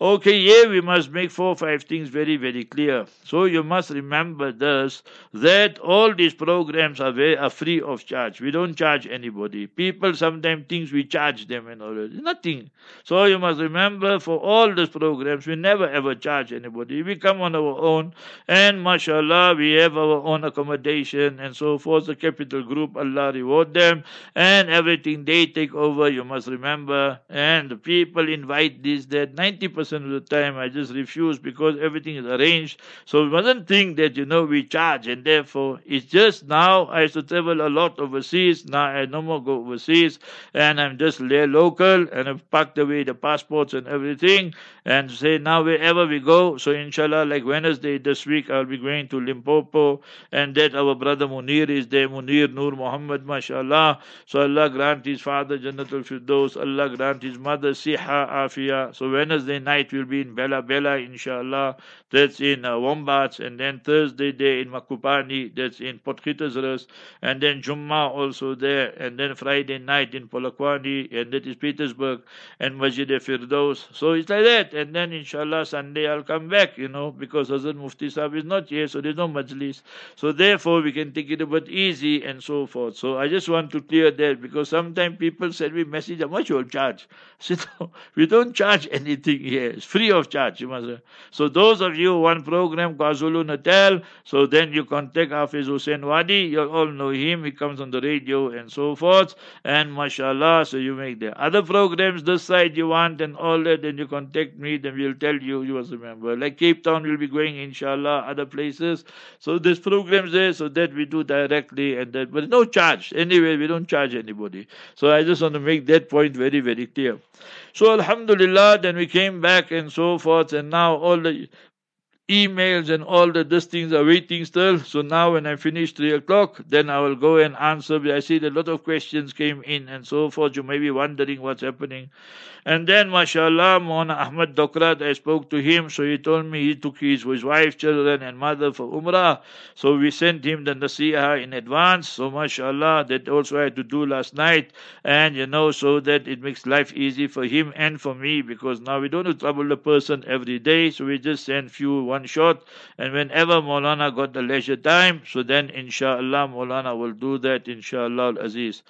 Okay, yeah, we must make four or five things very, very clear. So you must remember this, that all these programs are, very, are free of charge. We don't charge anybody. People sometimes think we charge them and all that. Nothing. So you must remember, for all these programs, we never ever charge anybody. We come on our own, and mashallah, we have our own accommodation and so forth. The Capital Group, Allah reward them, and everything they take over, you must remember. And the people invite this, that, ninety percent of the time I just refuse because everything is arranged. So we mustn't think that, you know, we charge, and therefore it's just now I used to travel a lot overseas. Now I no more go overseas, and I'm just local, and I've packed away the passports and everything, and say now wherever we go. So inshallah, like Wednesday this week I'll be going to Limpopo, and that our brother Munir is there, Munir Noor Muhammad, mashallah. So Allah grant his father Jannatul Firdaus, Allah grant his mother Siha Afia. So Wednesday night will be in Bella Bella, inshallah. That's in uh, Wombats, and then Thursday day in Makupani, that's in Port Gietersrus, and then Jummah also there, and then Friday night in Polokwane, and that is Petersburg, and Masjid Firdaus. So it's like that, and then inshallah Sunday I'll come back, you know, because Hazrat Mufti Sahib is not here, so there's no majlis. So therefore we can take it a bit easy and so forth. So I just want to clear that, because sometimes people send me message, how much you will charge? So no, we don't charge anything here. It's free of charge. You must. So those of you who want program KwaZulu Natal, so then you contact Hafiz Hussein Wadee. You all know him. He comes on the radio and so forth. And mashallah, so you make the other programs this side you want and all that. Then you contact me. Then we'll tell you. You must remember. Like Cape Town, we'll be going inshallah. Other places. So there's programs there. So that we do directly and that, but no charge. Anyway, we don't charge anybody. So I just want to make that point very, very clear. So alhamdulillah, then we came back and so forth, and now all the emails and all the these things are waiting still. So now when I finish three o'clock, then I will go and answer. I see that a lot of questions came in and so forth. You may be wondering what's happening. And then mashallah, Mawlana Ahmad Dokrat, I spoke to him. So he told me he took his, his wife, children and mother for Umrah. So we sent him the Nasiha in advance. So mashallah, that also I had to do last night. And you know, so that it makes life easy for him and for me, because now we don't have to trouble the person every day. So we just send few one one shot. And whenever Maulana got the leisure time, so then inshallah Maulana will do that, inshallah Aziz.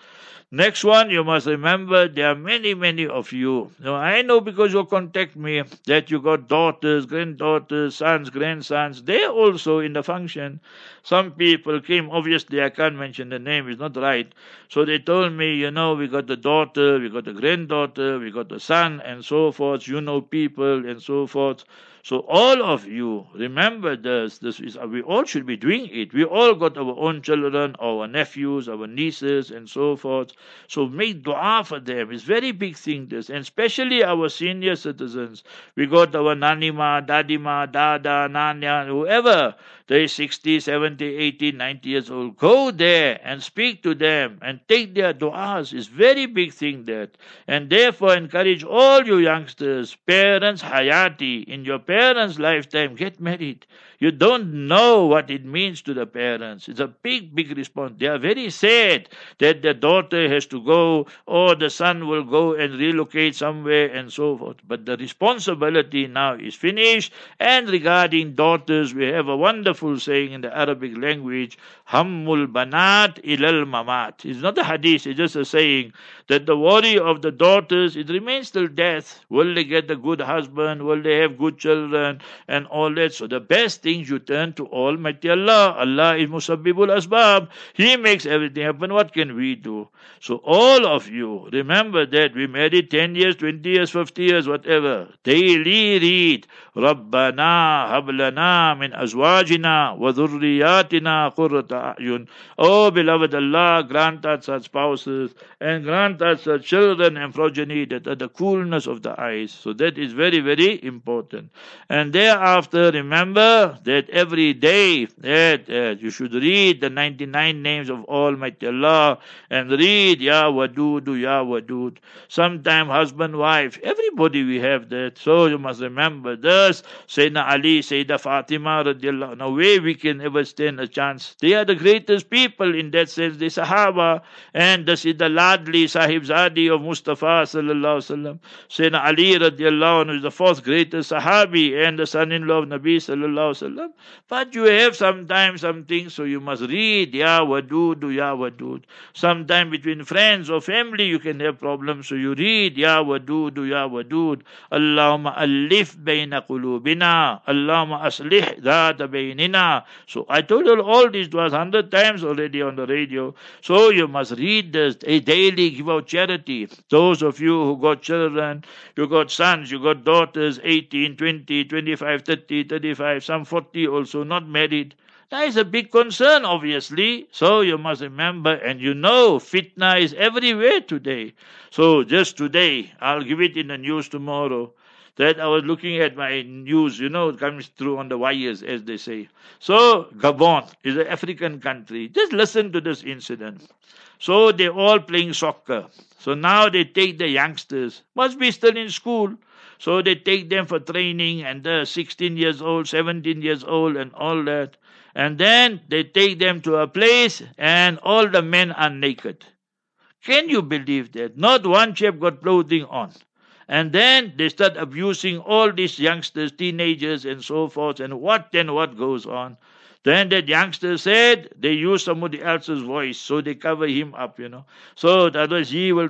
Next one, you must remember there are many, many of you. Now I know, because you contact me, that you got daughters, granddaughters, sons, grandsons. They also in the function. Some people came, obviously I can't mention the name, it's not right. So they told me, you know, we got the daughter, we got the granddaughter, we got the son, and so forth, you know, people, and so forth. So all of you, remember this, this is, we all should be doing it. We all got our own children, our nephews, our nieces, and so forth. So make dua for them. It's very big thing, this. And especially our senior citizens. We got our nanima, dadima, dada, nanya, whoever. They sixty, seventy, eighty, ninety years old. Go there and speak to them and take their duas. It's very big thing, that. And therefore encourage all you youngsters, parents, hayati, in your parents. Parents' lifetime, get married. You don't know what it means to the parents. It's a big, big response. They are very sad that the daughter has to go, or the son will go and relocate somewhere, and so forth. But the responsibility now is finished. And regarding daughters, we have a wonderful saying in the Arabic language, Hammul banat ilal mamat. It's not a hadith, it's just a saying that the worry of the daughters, it remains till death. Will they get a good husband? Will they have good children? And all that. So the best things you turn to Almighty Allah. Allah is Musabbibul Asbab. He makes everything happen. What can we do? So all of you, remember that we married ten years, twenty years, fifty years, whatever. Daily read. Rabbana hablana min azwajina wa dhurriyatina qurrata a'yun. Oh beloved Allah, grant us such spouses and grant us such children and progeny that are the coolness of the eyes. So that is very, very important. And thereafter, remember that every day that uh, you should read the ninety-nine names of Almighty Allah, and read Ya Wadudu, Ya Wadud. Sometime husband, wife, everybody we have that. So you must remember this. Sayyidina Ali, Sayyida Fatima radiallahu. No way we can ever stand a chance. They are the greatest people in that sense, the Sahaba, and this is the Ladli Sahibzadi of Mustafa sallallahu alaihi wasallam. Sayyidina Ali radiallahu is the fourth greatest Sahaba and the son-in-law of Nabi sallallahu alaihi wasallam. But you have sometimes something, so you must read Ya Wadudu, Ya Wadud. Sometimes between friends or family you can have problems, so you read Ya Wadudu, Ya Wadud. Allahumma alif bayna qulubina, Allahumma aslih dhata baynina. So I told you all these duas hundred times already on the radio. So you must read this daily. Give out charity. Those of you who got children, you got sons, you got daughters, eighteen, twenty, twenty-five, thirty, thirty-five, some forty also, not married. That is a big concern, obviously. So you must remember, and you know, fitna is everywhere today. So just today, I'll give it in the news tomorrow, that I was looking at my news, you know, it comes through on the wires, as they say. So Gabon is an African country. Just listen to this incident. So they're all playing soccer. So now they take the youngsters, must be still in school. So they take them for training, and they're sixteen years old, seventeen years old, and all that. And then they take them to a place, and all the men are naked. Can you believe that? Not one chap got clothing on. And then they start abusing all these youngsters, teenagers, and so forth, and what then what goes on? Then that youngster said, they use somebody else's voice, so they cover him up, you know. So otherwise he will,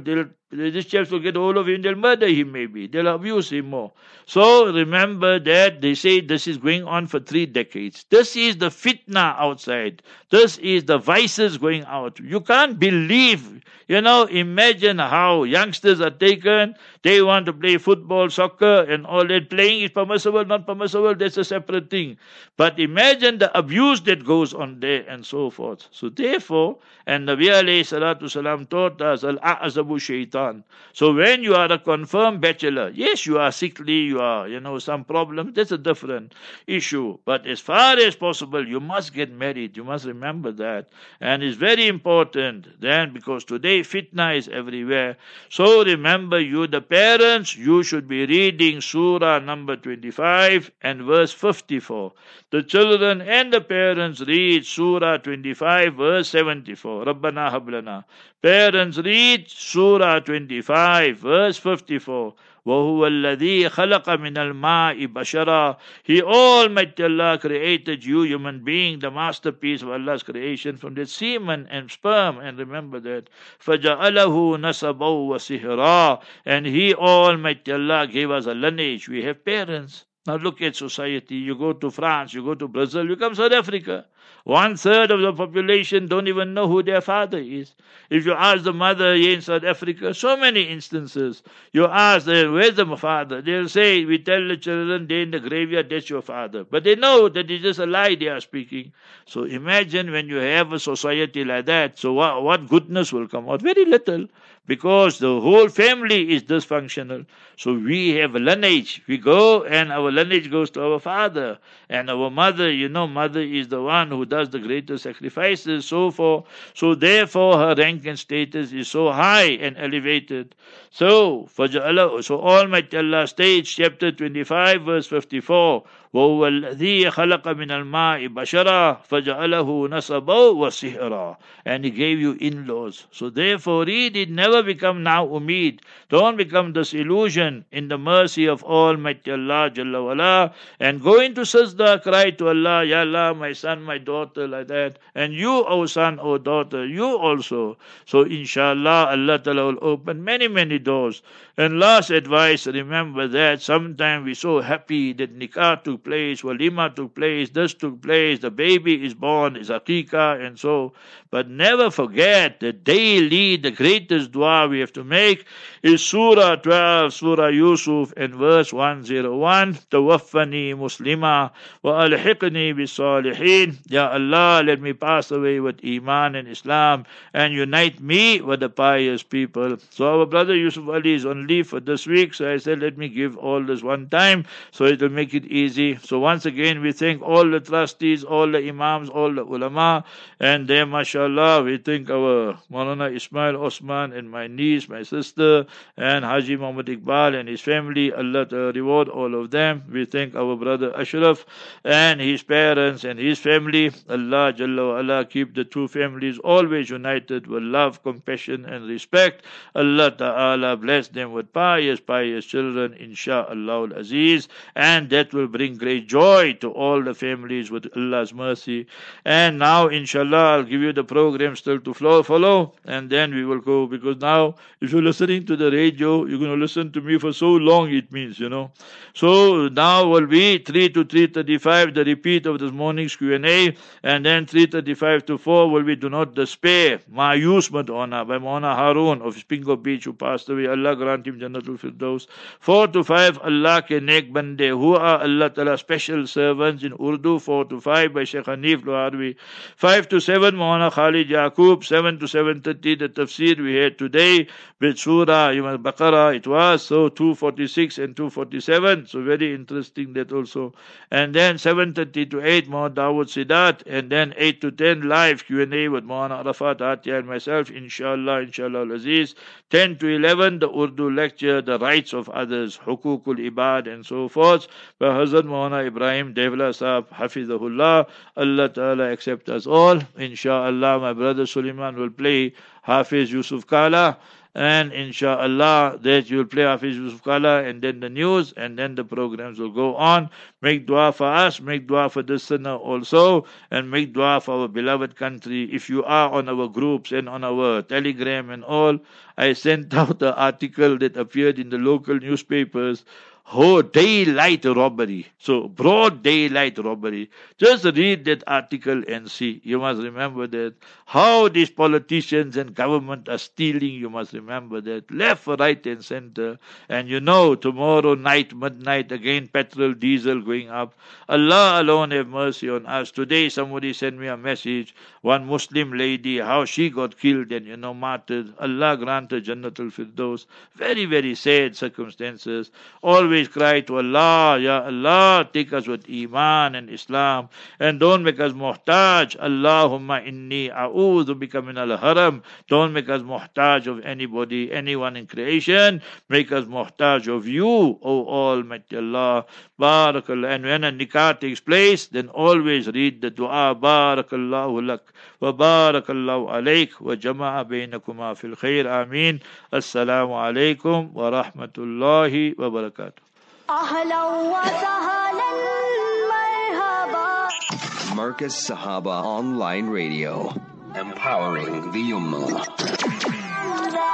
these chaps will get hold of him, they'll murder him maybe, they'll abuse him more. So remember that they say this is going on for three decades. This is the fitna outside. This is the vices going out. You can't believe, you know, imagine how youngsters are taken. They want to play football, soccer, and all that. Playing is permissible, not permissible, that's a separate thing. But imagine the abuse that goes on there, and so forth. So therefore, and Nabi alayhi salatu salam taught us, Al-A'azabu shaitan. So when you are a confirmed bachelor, yes, you are sickly, you are, you know, some problems, that's a different issue. But as far as possible, you must get married. You must remember that. And it's very important, then, because today fitna is everywhere. So remember, you, the parents, you should be reading Surah number twenty-five and verse fifty-four. The children and the parents read Surah twenty-five verse seventy-four. Rabbana hablana. Parents read Surah twenty-five verse fifty-four. وَهُوَ الَّذِي خَلَقَ مِنَ الْمَاءِ بَشَرًا. He, Almighty Allah, created you, human being, the masterpiece of Allah's creation, from the semen and sperm. And remember that. فَجَعَلَهُ نَسَبًا وَسِحْرًا. And He, Almighty Allah, gave us a lineage. We have parents. Now look at society. You go to France, you go to Brazil, you come to South Africa. One third of the population don't even know who their father is. If you ask the mother here in South Africa, so many instances. You ask them, where's the father? They'll say, we tell the children, they're in the graveyard, that's your father. But they know that it's just a lie they are speaking. So imagine when you have a society like that, so what, what goodness will come out? Very little. Because the whole family is dysfunctional. So we have a lineage. We go and our lineage goes to our father. And our mother, you know, mother is the one who does the greatest sacrifices, so forth. So therefore her rank and status is so high and elevated. So, فَجَعَلَهُ, so Almighty Allah states, chapter twenty-five, verse fifty-four, وَهُوَ الَّذِي خَلَقَ مِنَ الْمَاءِ بَشَرًا فَجَعَلَهُ نَسَبًا وَسِحْرًا. And He gave you in-laws. So therefore, read it, never become now umid. Don't become disillusioned in the mercy of Almighty Allah Jalla wa'ala, and go into sajda, cry to Allah, Ya Allah, my son, my daughter, like that. And you, O son, O daughter, you also. So inshallah, Allah Ta'ala will open many, many doors. And last advice, remember that sometimes we're so happy that nikah took place, walima took place, this took place, the baby is born, is aqiqah, and so. But never forget that daily the greatest dua we have to make is Surah twelve, Surah Yusuf, and verse one oh one. Tawaffani muslima wa alhiqni bis salihin. Ya Allah, let me pass away with Iman and Islam and unite me with the pious people. So our brother Yusuf Ali is on leave for this week, so I said, let me give all this one time so it will make it easy. So once again, we thank all the trustees, all the imams, all the ulama, and their mashallah. We thank our Mawlana Ismail Osman and my niece, my sister, and Haji Muhammad Ikhlas and his family. Allah reward all of them. We thank our brother Ashraf and his parents and his family. Allah Jalla wa Ala keep the two families always united with love, compassion, and respect. Allah Ta'ala bless them with pious, pious children, insha'Allah al-Aziz. And that will bring great joy to all the families with Allah's mercy. And now, inshallah, I'll give you the program still to follow, and then we will go, because now, if you're listening to the radio, you're going to listen to me for so long, it means, you know. So now will be three to three thirty-five, the repeat of this morning's Q and A, and then three thirty-five to four will be Do Not Despair, Mayus Madonna, by Mona Harun of Spingo Beach, who passed away. Allah grant him Jannatul Firdaus. four to five, Allah Ke Nek Bande, who are Allah Ta'ala special servants in Urdu. four to five, by Sheikh Hanif Luharwi. five to seven, Mona Khalid Yaqub. seven to seven thirty, the tafsir we had today, with Surah Baqarah, it was. So two forty-six and two forty-seven, so very interesting that also. And then seven thirty to eight, Mohan Dawood Sidat, and then eight to ten, live Q and A with Maulana Arafat, Atiyah, and myself, inshallah, inshallah al-Aziz. ten to eleven, the Urdu lecture, the rights of others, Hukukul Ibad, and so forth, by Hazrat Mawlana Ibrahim Devla Sahab, Hafizahullah. Allah Ta'ala accept us all. Inshallah, my brother Suleiman will play Hafiz Yusuf Kala, and insha'Allah that you'll play Hafiz Yusuf Kala, and then the news, and then the programs will go on. Make dua for us, make dua for this sinner also, and make dua for our beloved country. If you are on our groups and on our telegram and all, I sent out the article that appeared in the local newspapers. Oh, daylight robbery. So, broad daylight robbery. Just read that article and see. You must remember that. How these politicians and government are stealing, you must remember that. Left, right, and center. And you know, tomorrow night, midnight, again, petrol, diesel going up. Allah alone have mercy on us. Today, somebody sent me a message. One Muslim lady, how she got killed and, you know, martyred. Allah granted Jannatul Firdaus. Very, very sad circumstances. Always always cry to Allah, Ya Allah, take us with Iman and Islam, and don't make us muhtaj. Allahumma inni a'udhu bika min al-haram. Don't make us muhtaj of anybody, anyone in creation. Make us muhtaj of you, O Almighty Allah. Barakallah. And when a nikah takes place, then always read the dua, Barakallahu lak, wa barakallahu alayk, wa jama'a bainakuma fil khair. Ameen. Assalamu alaykum wa rahmatullahi wa barakatuh. Ahlan wa sahlan, marhaba. Marcus Sahaba Online Radio, empowering the Ummah.